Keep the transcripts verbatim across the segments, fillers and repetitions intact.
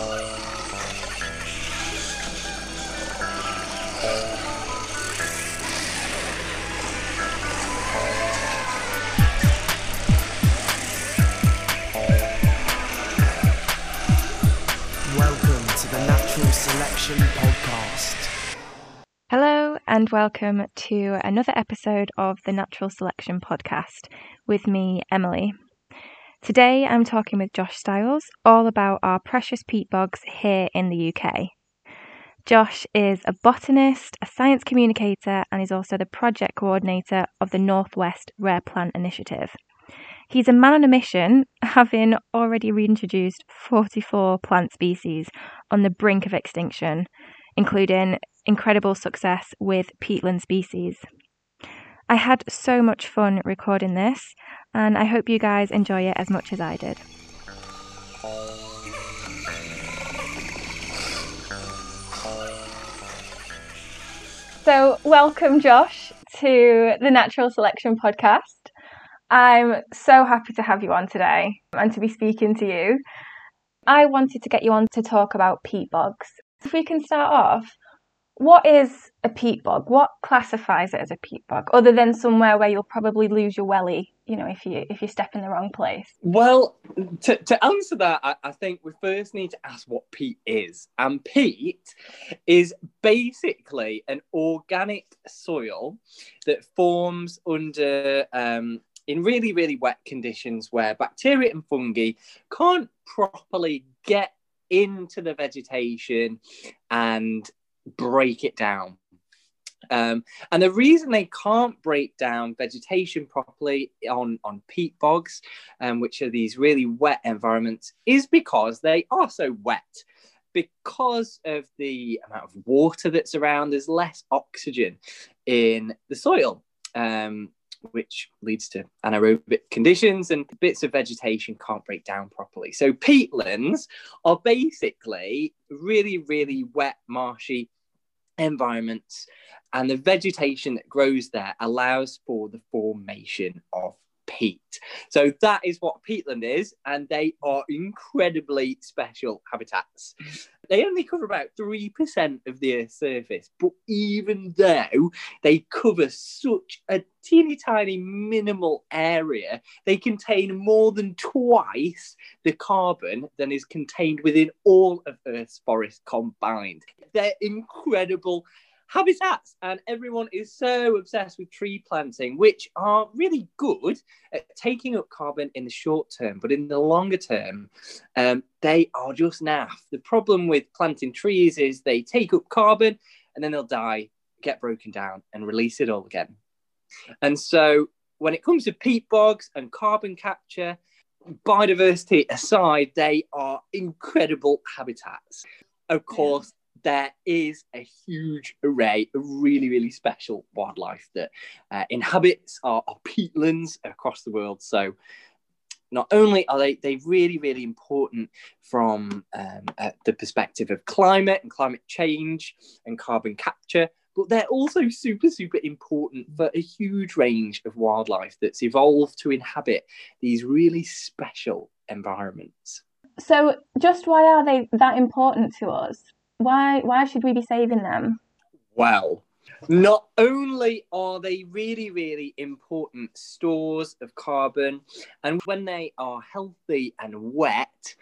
Welcome to the Natural Selection Podcast. Hello and welcome to another episode of the Natural Selection Podcast with me, Emily. Today I'm talking with Josh Styles all about our precious peat bogs here in the U K. Josh is a botanist, a science communicator, and is also the project coordinator of the Northwest Rare Plant Initiative. He's a man on a mission, having already reintroduced forty-four plant species on the brink of extinction, including incredible success with peatland species. I had so much fun recording this, and I hope you guys enjoy it as much as I did. So, welcome, Josh, to the Natural Selection Podcast. I'm so happy to have you on today and to be speaking to you. I wanted to get you on to talk about peat bogs. If we can start off, what is a peat bog? What classifies it as a peat bog, other than somewhere where you'll probably lose your welly, you know, if you if you step in the wrong place? Well, to, to answer that, I, I think we first need to ask what peat is. And peat is basically an organic soil that forms under um, in really, really wet conditions where bacteria and fungi can't properly get into the vegetation and break it down. Um, and the reason they can't break down vegetation properly on, on peat bogs, um, which are these really wet environments, is because they are so wet. Because of the amount of water that's around, there's less oxygen in the soil, um, which leads to anaerobic conditions, and bits of vegetation can't break down properly. So peatlands are basically really, really wet, marshy environments, and the vegetation that grows there allows for the formation of peat. So that is what peatland is, and they are incredibly special habitats. They only cover about three percent of the Earth's surface, but even though they cover such a teeny tiny minimal area, they contain more than twice the carbon than is contained within all of Earth's forests combined. They're incredible habitats, and everyone is so obsessed with tree planting, which are really good at taking up carbon in the short term, but in the longer term, um, they are just naff. The problem with planting trees is they take up carbon and then they'll die, get broken down, and release it all again. And so when it comes to peat bogs and carbon capture, biodiversity aside, they are incredible habitats. Of course, there is a huge array of really, really special wildlife that uh, inhabits our, our peatlands across the world. So not only are they they really, really important from um, uh, the perspective of climate and climate change and carbon capture, but they're also super, super important for a huge range of wildlife that's evolved to inhabit these really special environments. So just why are they that important to us? Why why should we be saving them? Well, not only are they really, really important stores of carbon, and when they are healthy and wet,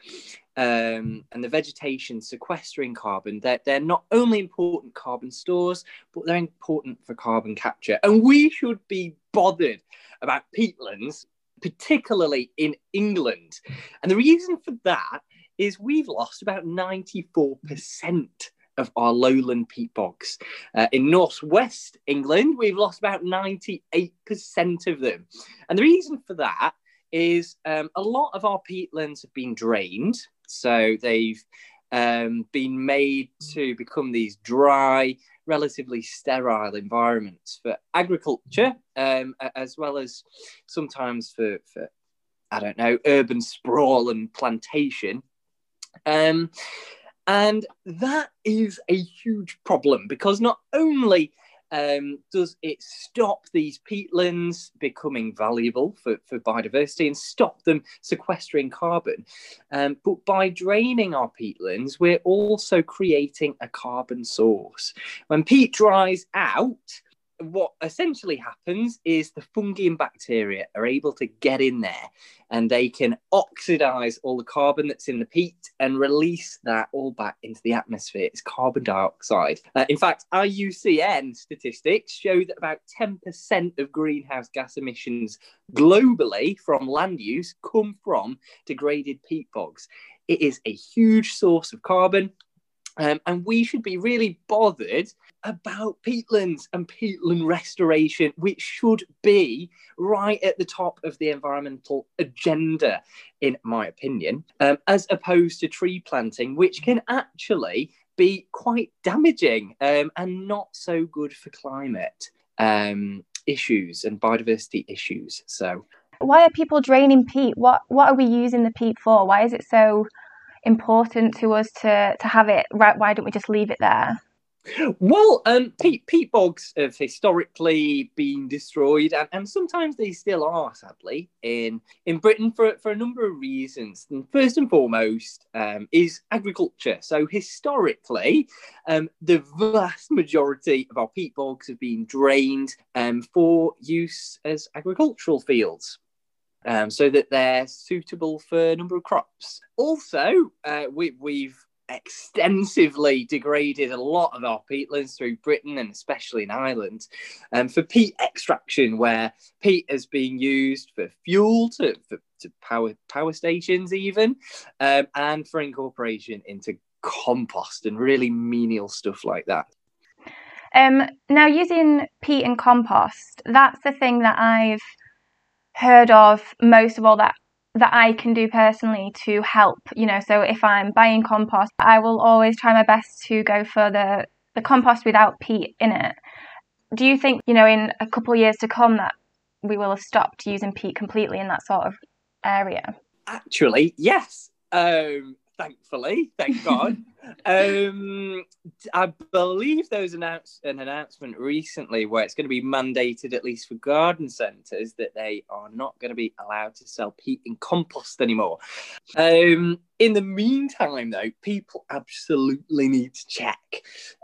um, and the vegetation sequestering carbon, they're, they're not only important carbon stores, but they're important for carbon capture. And we should be bothered about peatlands, particularly in England. And the reason for that is we've lost about ninety-four percent of our lowland peat bogs. Uh, in Northwest England, we've lost about ninety-eight percent of them. And the reason for that is um, a lot of our peatlands have been drained. So they've um, been made to become these dry, relatively sterile environments for agriculture, um, as well as sometimes for, for, I don't know, urban sprawl and plantation. Um, and that is a huge problem, because not only Um, does it stop these peatlands becoming valuable for, for biodiversity and stop them sequestering carbon? Um, but by draining our peatlands, we're also creating a carbon source. When peat dries out, what essentially happens is the fungi and bacteria are able to get in there and they can oxidize all the carbon that's in the peat and release that all back into the atmosphere. It's carbon dioxide. Uh, in fact, I U C N statistics show that about ten percent of greenhouse gas emissions globally from land use come from degraded peat bogs. It is a huge source of carbon. Um, and we should be really bothered about peatlands and peatland restoration, which should be right at the top of the environmental agenda, in my opinion, um, as opposed to tree planting, which can actually be quite damaging um, and not so good for climate um, issues and biodiversity issues. So, why are people draining peat? What what are we using the peat for? Why is it so important to us to to have it? Right, why don't we just leave it there? Well, um, peat, peat bogs have historically been destroyed, and, and sometimes they still are, sadly, in, in Britain for, for a number of reasons. And first and foremost um, is agriculture. So historically, um, the vast majority of our peat bogs have been drained um, for use as agricultural fields. Um, so that they're suitable for a number of crops. Also, uh, we, we've extensively degraded a lot of our peatlands through Britain and especially in Ireland um, for peat extraction, where peat is being used for fuel, to, for, to power, power stations even, um, and for incorporation into compost and really menial stuff like that. Um, now, using peat and compost, that's the thing that I've heard of most of all that that I can do personally to help, you know. So if I'm buying compost, I will always try my best to go for the the compost without peat in it. Do you think, you know, in a couple of years to come that we will have stopped using peat completely in that sort of area? Actually, yes. Um thankfully, thank God. um I believe there was an, announce- an announcement recently where it's going to be mandated, at least for garden centres, that they are not going to be allowed to sell peat and compost anymore. Um in the meantime, though, people absolutely need to check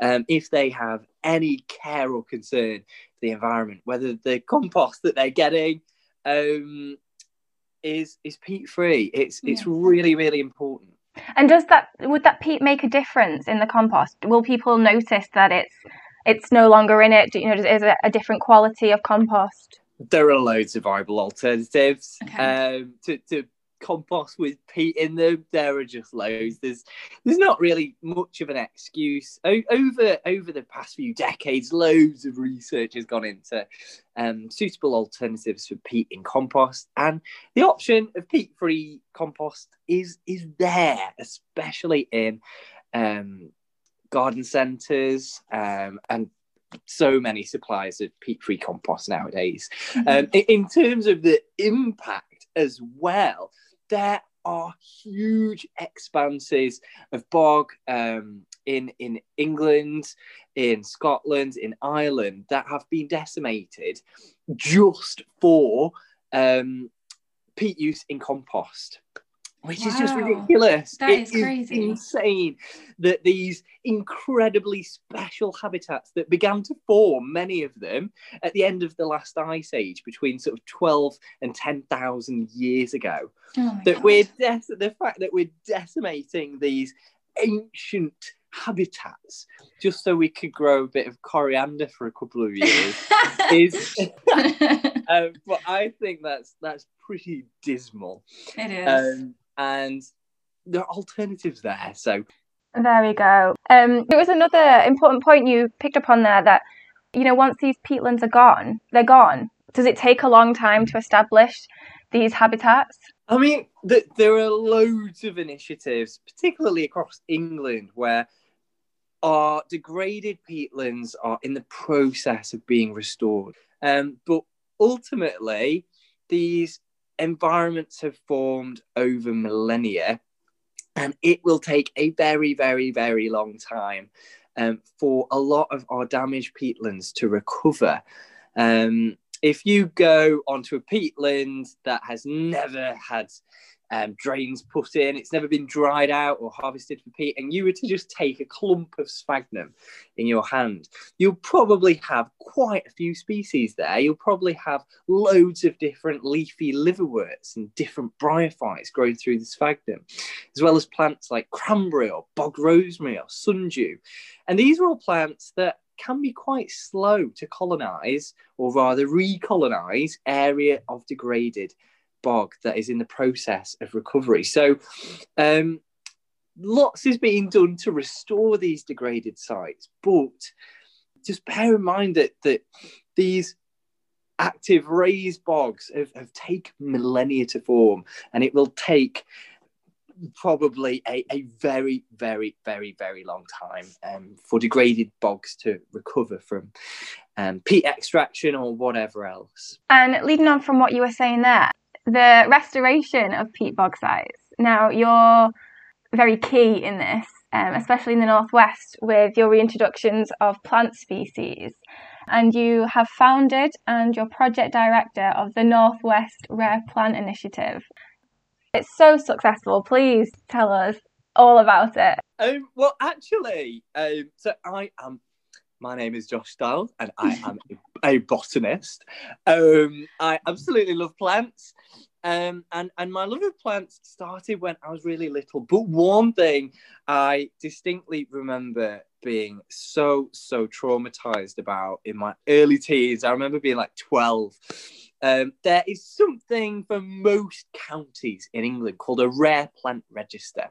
um if they have any care or concern for the environment, whether the compost that they're getting um is is peat free. It's yeah. It's really, really important. And does that would that peat make a difference in the compost? Will people notice that it's it's no longer in it? Do you know, is it a different quality of compost? There are loads of viable alternatives okay. um, to to compost with peat in them. There are just loads. There's there's not really much of an excuse. O- over over the past few decades, loads of research has gone into um, suitable alternatives for peat in compost, and the option of peat-free compost is is there, especially in um, garden centres um, and so many suppliers of peat-free compost nowadays. Mm-hmm. Um, in, in terms of the impact as well, there are huge expanses of bog um, in, in England, in Scotland, in Ireland that have been decimated just for um, peat use in compost, which wow. is just ridiculous. That it is crazy. Is insane that these incredibly special habitats that began to form, many of them, at the end of the last ice age between sort of twelve and ten thousand years ago, oh that God. we're de- the fact that we're decimating these ancient habitats just so we could grow a bit of coriander for a couple of years is um, but I think that's that's pretty dismal. It is. Um, and there are alternatives there. So there we go. Um, there was another important point you picked up on there that, you know, once these peatlands are gone, they're gone. Does it take a long time to establish these habitats? I mean, th- there are loads of initiatives, particularly across England, where our degraded peatlands are in the process of being restored. Um, but ultimately, these environments have formed over millennia, and it will take a very, very, very long time um, for a lot of our damaged peatlands to recover. Um, if you go onto a peatland that has never had um, drains put in, it's never been dried out or harvested for peat, and you were to just take a clump of sphagnum in your hand, you'll probably have quite a few species there. You'll probably have loads of different leafy liverworts and different bryophytes growing through the sphagnum, as well as plants like cranberry or bog rosemary or sundew. And these are all plants that can be quite slow to colonise, or rather recolonise, area of degraded bog that is in the process of recovery. So um, lots is being done to restore these degraded sites, but just bear in mind that, that these active raised bogs have, have taken millennia to form, and it will take probably a, a very, very, very, very long time um, for degraded bogs to recover from um, peat extraction or whatever else. And leading on from what you were saying there, the restoration of peat bog sites. Now, you're very key in this, um, especially in the Northwest, with your reintroductions of plant species. And you have founded and you're project director of the Northwest Rare Plant Initiative. It's so successful. Please tell us all about it. Um, well, actually, um, so I am, my name is Josh Styles, and I am a, a botanist. Um, I absolutely love plants. Um, and, and my love of plants started when I was really little. But one thing I distinctly remember being so, so traumatized about in my early teens, I remember being like twelve. Um, there is something for most counties in England called a rare plant register.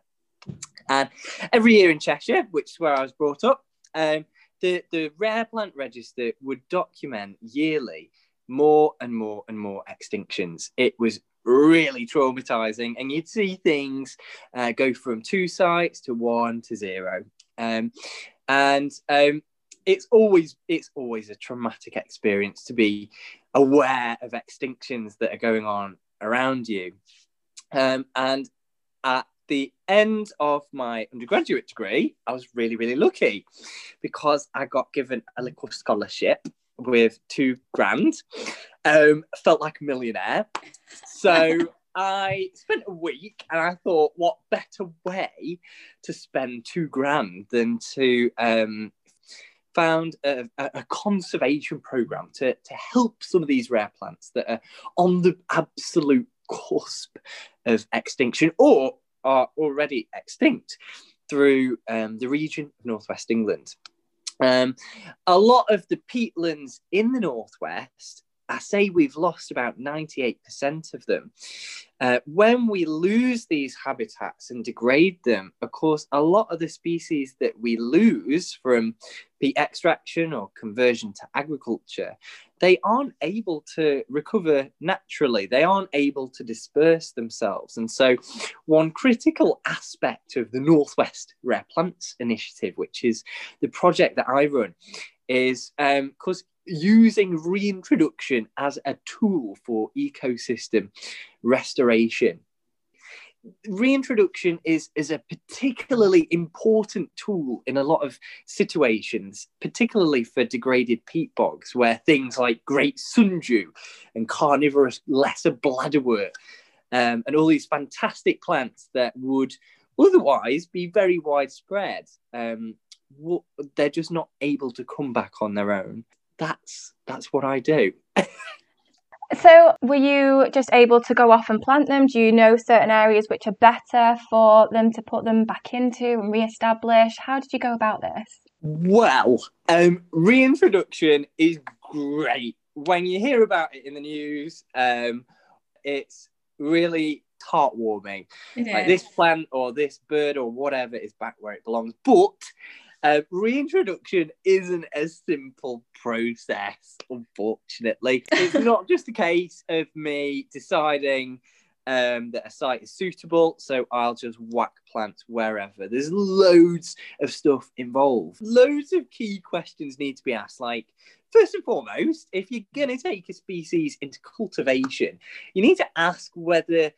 And every year in Cheshire, which is where I was brought up, um, the, the rare plant register would document yearly more and more and more extinctions. It was really traumatizing, and you'd see things uh, go from two sites to one to zero, um, and um, it's always it's always a traumatic experience to be aware of extinctions that are going on around you. Um, and at the end of my undergraduate degree, I was really really lucky because I got given a little scholarship with two grand, um, felt like a millionaire. So I spent a week, and I thought, what better way to spend two grand than to um, found a, a conservation program to, to help some of these rare plants that are on the absolute cusp of extinction or are already extinct through um, the region of Northwest England. Um, a lot of the peatlands in the Northwest, I say we've lost about ninety-eight percent of them. Uh, when we lose these habitats and degrade them, of course, a lot of the species that we lose from peat extraction or conversion to agriculture, they aren't able to recover naturally. They aren't able to disperse themselves. And so one critical aspect of the Northwest Rare Plants Initiative, which is the project that I run, is um, 'cause using reintroduction as a tool for ecosystem restoration. Reintroduction is, is a particularly important tool in a lot of situations, particularly for degraded peat bogs, where things like great sundew and carnivorous lesser bladderwort um, and all these fantastic plants that would otherwise be very widespread, um, they're just not able to come back on their own. That's that's what I do. So were you just able to go off and plant them? Do you know certain areas which are better for them to put them back into and re-establish? How did you go about this? Well, um, reintroduction is great. When you hear about it in the news, um, it's really heartwarming. It like this plant or this bird or whatever is back where it belongs. But Uh, reintroduction isn't a simple process, unfortunately. It's not just a case of me deciding um, that a site is suitable, so I'll just whack plants wherever. There's loads of stuff involved. Loads of key questions need to be asked, like, first and foremost, if you're going to take a species into cultivation, you need to ask whether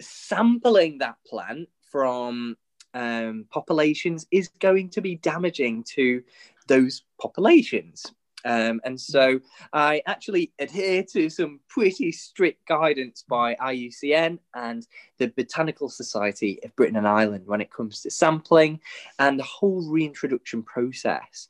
sampling that plant from um, populations is going to be damaging to those populations. Um, and so I actually adhere to some pretty strict guidance by I U C N and the Botanical Society of Britain and Ireland when it comes to sampling and the whole reintroduction process.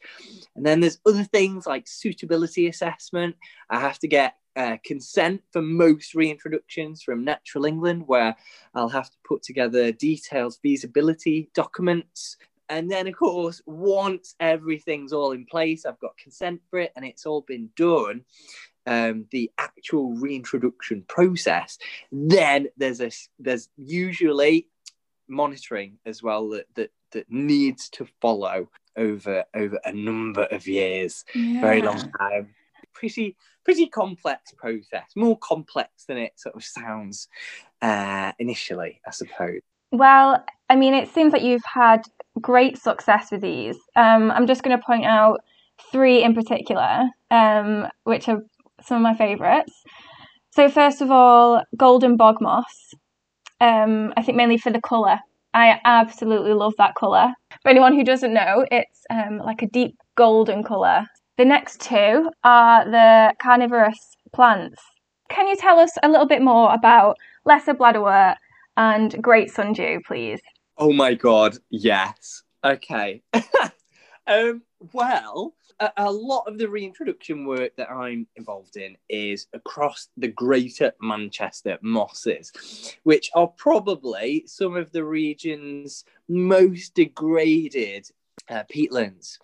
And then there's other things like suitability assessment. I have to get uh, consent for most reintroductions from Natural England, where I'll have to put together detailed feasibility documents. And then, of course, once everything's all in place, I've got consent for it and it's all been done, um, the actual reintroduction process, then there's a there's usually monitoring as well that that, that needs to follow over over a number of years, yeah. Very long time. Pretty, pretty complex process, more complex than it sort of sounds uh, initially, I suppose. Well, I mean, it seems like you've had great success with these. Um, I'm just going to point out three in particular, um, which are some of my favourites. So first of all, golden bog moss. Um, I think mainly for the colour. I absolutely love that colour. For anyone who doesn't know, it's um, like a deep golden colour. The next two are the carnivorous plants. Can you tell us a little bit more about lesser bladderwort and great sundew, please? Oh my God, yes. Okay. um, well, a, a lot of the reintroduction work that I'm involved in is across the Greater Manchester Mosses, which are probably some of the region's most degraded uh, peatlands.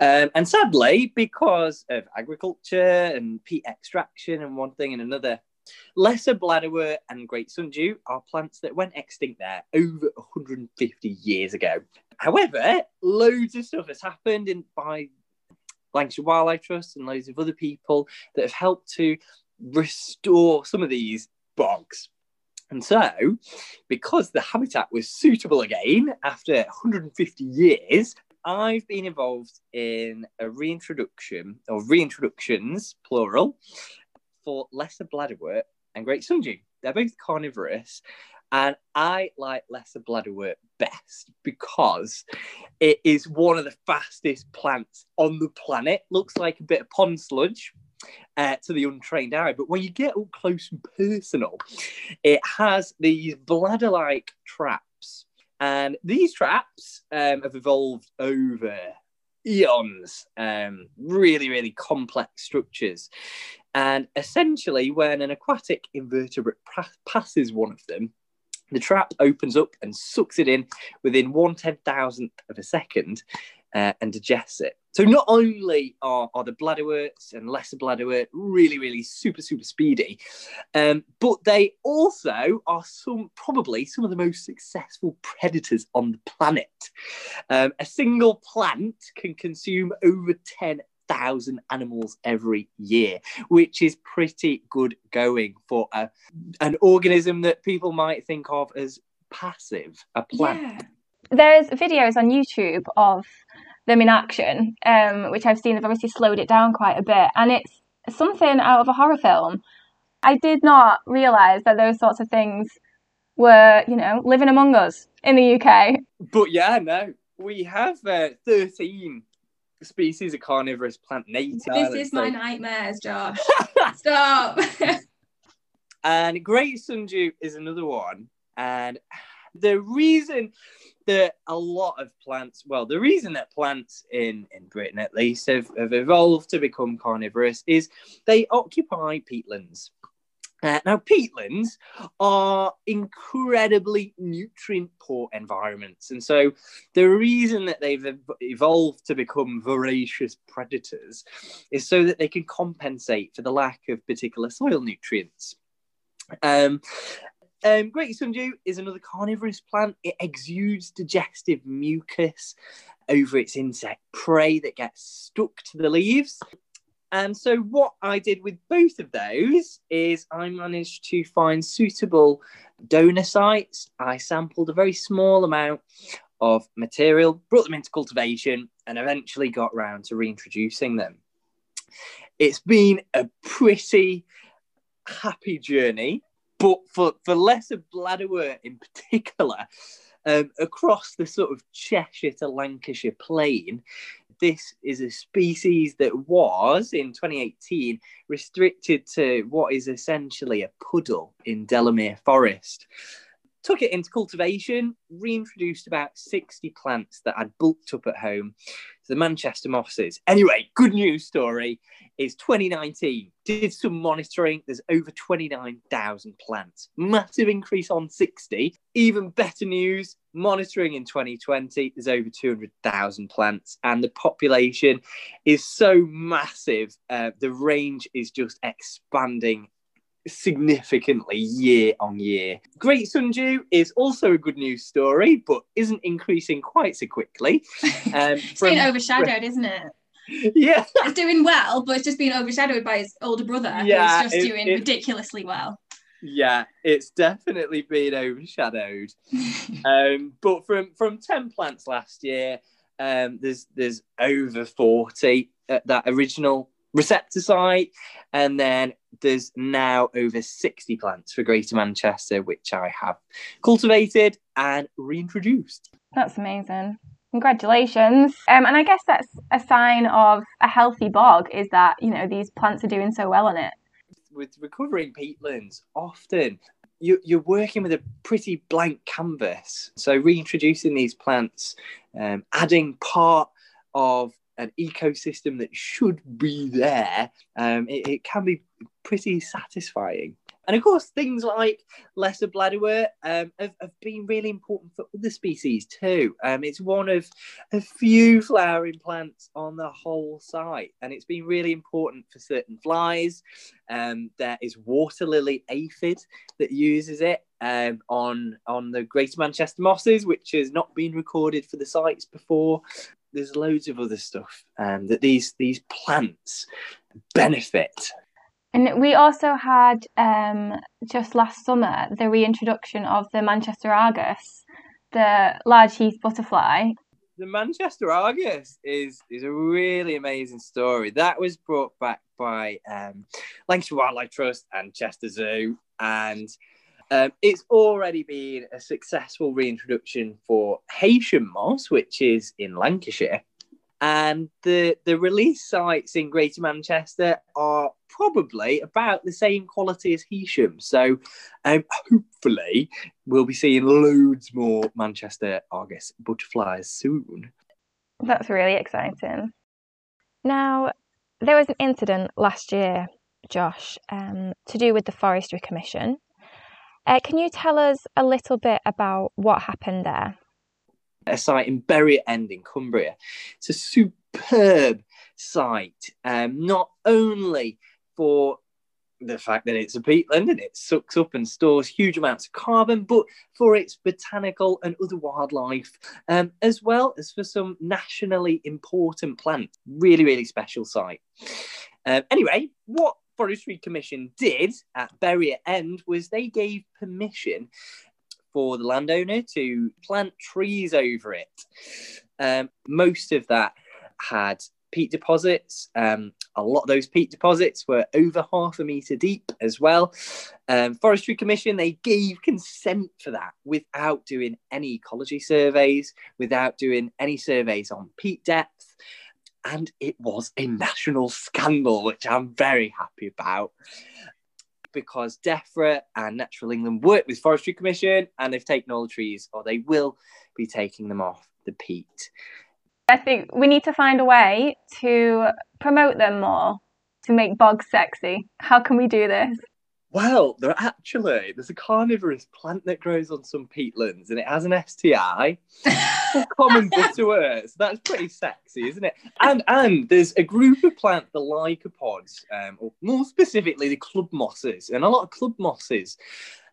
Um, and sadly, because of agriculture and peat extraction and one thing and another, lesser bladderwort and great sundew are plants that went extinct there over one hundred fifty years ago. However, loads of stuff has happened in, by Lancashire Wildlife Trust and loads of other people that have helped to restore some of these bogs. And so, because the habitat was suitable again after one hundred fifty years, I've been involved in a reintroduction, or reintroductions, plural, for lesser bladderwort and great sundew. They're both carnivorous, and I like lesser bladderwort best because it is one of the fastest plants on the planet. Looks like a bit of pond sludge uh, to the untrained eye, but when you get up close and personal, it has these bladder-like traps, and these traps um, have evolved over eons, um, really, really complex structures. And essentially, when an aquatic invertebrate passes one of them, the trap opens up and sucks it in within one ten thousandth of a second uh, and digests it. So not only are, are the bladderworts and lesser bladderwort really, really super, super speedy, um, but they also are some probably some of the most successful predators on the planet. Um, a single plant can consume over ten thousand animals every year, which is pretty good going for a, an organism that people might think of as passive, a plant. Yeah. There's videos on YouTube of them in action, um, which I've seen. They've obviously slowed it down quite a bit, and it's something out of a horror film. I did not realise that those sorts of things were, you know, living among us in the U K. But yeah, no, we have uh, thirteen species of carnivorous plant native. This is my nightmares, Josh. Stop. And great sundew is another one. And the reason that a lot of plants, well, the reason that plants in, in Britain at least have, have evolved to become carnivorous is they occupy peatlands. Uh, now, peatlands are incredibly nutrient-poor environments, and so the reason that they've ev- evolved to become voracious predators is so that they can compensate for the lack of particular soil nutrients. Um, um, great sundew is another carnivorous plant. It exudes digestive mucus over its insect prey that gets stuck to the leaves. And so what I did with both of those is I managed to find suitable donor sites. I sampled a very small amount of material, brought them into cultivation, and eventually got round to reintroducing them. It's been a pretty happy journey, but for, for lesser bladderwort in particular, Um, across the sort of Cheshire to Lancashire plain, this is a species that was, in twenty eighteen, restricted to what is essentially a puddle in Delamere Forest. Took it into cultivation, reintroduced about sixty plants that I'd bulked up at home, the Manchester Mosses. Anyway, good news story is twenty nineteen. Did some monitoring. There's over twenty-nine thousand plants. Massive increase on sixty. Even better news, monitoring in twenty twenty, there's over two hundred thousand plants. And the population is so massive. Uh, the range is just expanding significantly year on year. Great sundew is also a good news story, but isn't increasing quite so quickly. Um, it's from, been overshadowed, from, isn't it? Yeah. It's doing well, but it's just been overshadowed by its older brother, yeah, who's just it, doing it, ridiculously well. Yeah, it's definitely been overshadowed. um, but from, from ten plants last year, um, there's, there's over forty at that original receptor site, and then there's now over sixty plants for Greater Manchester, which I have cultivated and reintroduced. That's amazing. Congratulations. Um, and I guess that's a sign of a healthy bog, is that, you know, these plants are doing so well on it. With recovering peatlands, often you, you're working with a pretty blank canvas. So reintroducing these plants, um, adding part of an ecosystem that should be there, um, it, it can be pretty satisfying. And of course, things like lesser bladderwort um, have, have been really important for other species too. Um, it's one of a few flowering plants on the whole site, and it's been really important for certain flies. Um, there is water lily aphid that uses it um, on, on the Greater Manchester Mosses, which has not been recorded for the sites before. There's loads of other stuff um, that these these plants benefit. And we also had, um, just last summer, the reintroduction of the Manchester Argus, the large heath butterfly. The Manchester Argus is, is a really amazing story. That was brought back by um, Lancashire Wildlife Trust and Chester Zoo, and Um, it's already been a successful reintroduction for Heysham Moss, which is in Lancashire. And the, the release sites in Greater Manchester are probably about the same quality as Heysham. So um, hopefully we'll be seeing loads more Manchester Argus butterflies soon. That's really exciting. Now, there was an incident last year, Josh, um, to do with the Forestry Commission. Uh, can you tell us a little bit about what happened there? A site in Berrier End in Cumbria. It's a superb site, um, not only for the fact that it's a peatland and it sucks up and stores huge amounts of carbon, but for its botanical and other wildlife, um, as well as for some nationally important plants. Really, really special site. Um, anyway, what Forestry Commission did at Berrier End was they gave permission for the landowner to plant trees over it. Um, most of that had peat deposits. Um, a lot of those peat deposits were over half a metre deep as well. Um, Forestry Commission, they gave consent for that without doing any ecology surveys, without doing any surveys on peat depth. And it was a national scandal, which I'm very happy about, because DEFRA and Natural England work with Forestry Commission, and they've taken all the trees, or they will be taking them off the peat. I think we need to find a way to promote them more, to make bogs sexy. How can we do this? Well, there actually, there's a carnivorous plant that grows on some peatlands, and it has an S T I, common butterwort. So that's pretty sexy, isn't it? And and there's a group of plants, the lycopods, um, or more specifically the club mosses, and a lot of club mosses,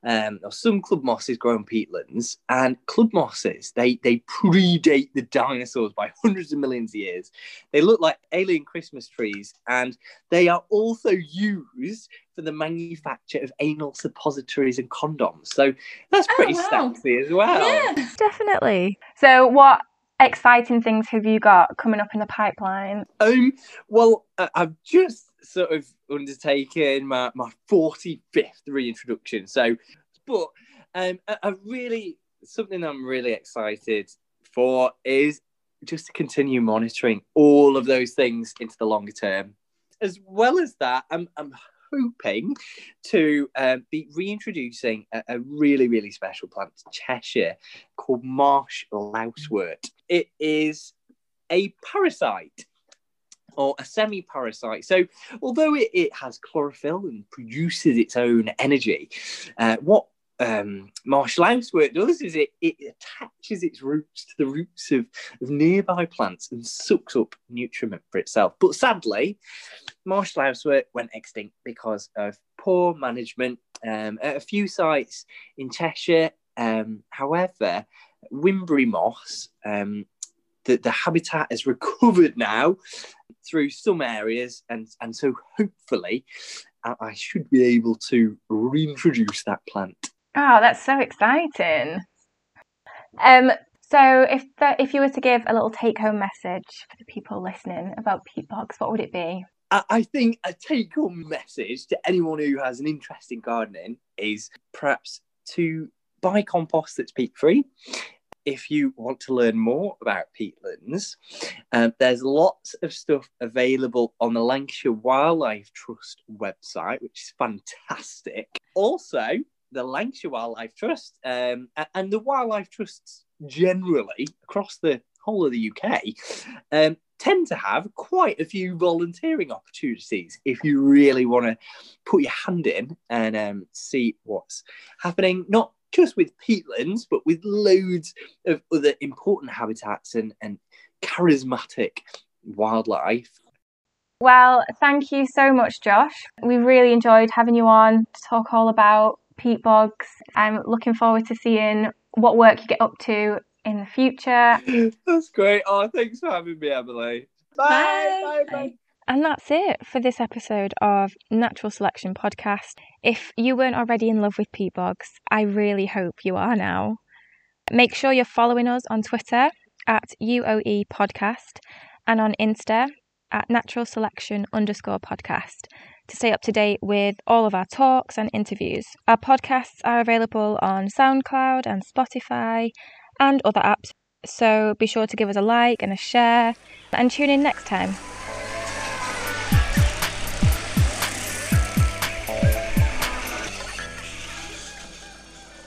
um, or some club mosses grow on peatlands, and club mosses, they, they predate the dinosaurs by hundreds of millions of years. They look like alien Christmas trees, and they are also used for the manufacture of anal suppositories and condoms. So that's pretty oh, wow. sexy as well. Yeah, definitely. So what exciting things have you got coming up in the pipeline? Um, well, I've just sort of undertaken my, my forty-fifth reintroduction. So, but um, a, a really something I'm really excited for is just to continue monitoring all of those things into the longer term. As well as that, I'm, I'm hoping to uh, be reintroducing a, a really, really special plant to Cheshire called marsh lousewort. It is a parasite or a semi-parasite. So although it, it has chlorophyll and produces its own energy, uh, what Um, marsh lousewort does is it, it attaches its roots to the roots of, of nearby plants and sucks up nutriment for itself. But sadly, marsh lousewort went extinct because of poor management um, at a few sites in Cheshire. Um, however, Wimbury moss, um, the, the habitat is recovered now through some areas, and, and so hopefully I, I should be able to reintroduce that plant. Oh, that's so exciting. Um, so if that, if you were to give a little take-home message for the people listening about peatbogs, what would it be? I, I think a take-home message to anyone who has an interest in gardening is perhaps to buy compost that's peat-free. If you want to learn more about peatlands, um, there's lots of stuff available on the Lancashire Wildlife Trust website, which is fantastic. Also, the Lancashire Wildlife Trust um, and the wildlife trusts generally across the whole of the U K um, tend to have quite a few volunteering opportunities if you really want to put your hand in and um, see what's happening, not just with peatlands, but with loads of other important habitats and, and charismatic wildlife. Well, thank you so much, Josh. We really enjoyed having you on to talk all about peat bogs. I'm looking forward to seeing what work you get up to in the future. That's great. Oh, thanks for having me, Emily. Bye. Bye. Bye, bye. And that's it for this episode of Natural Selection Podcast. If you weren't already in love with peat bogs, I really hope you are now. Make sure you're following us on Twitter at U O E Podcast and on Insta at Natural Selection underscore podcast to stay up to date with all of our talks and interviews. Our podcasts are available on SoundCloud and Spotify and other apps, so be sure to give us a like and a share, and tune in next time.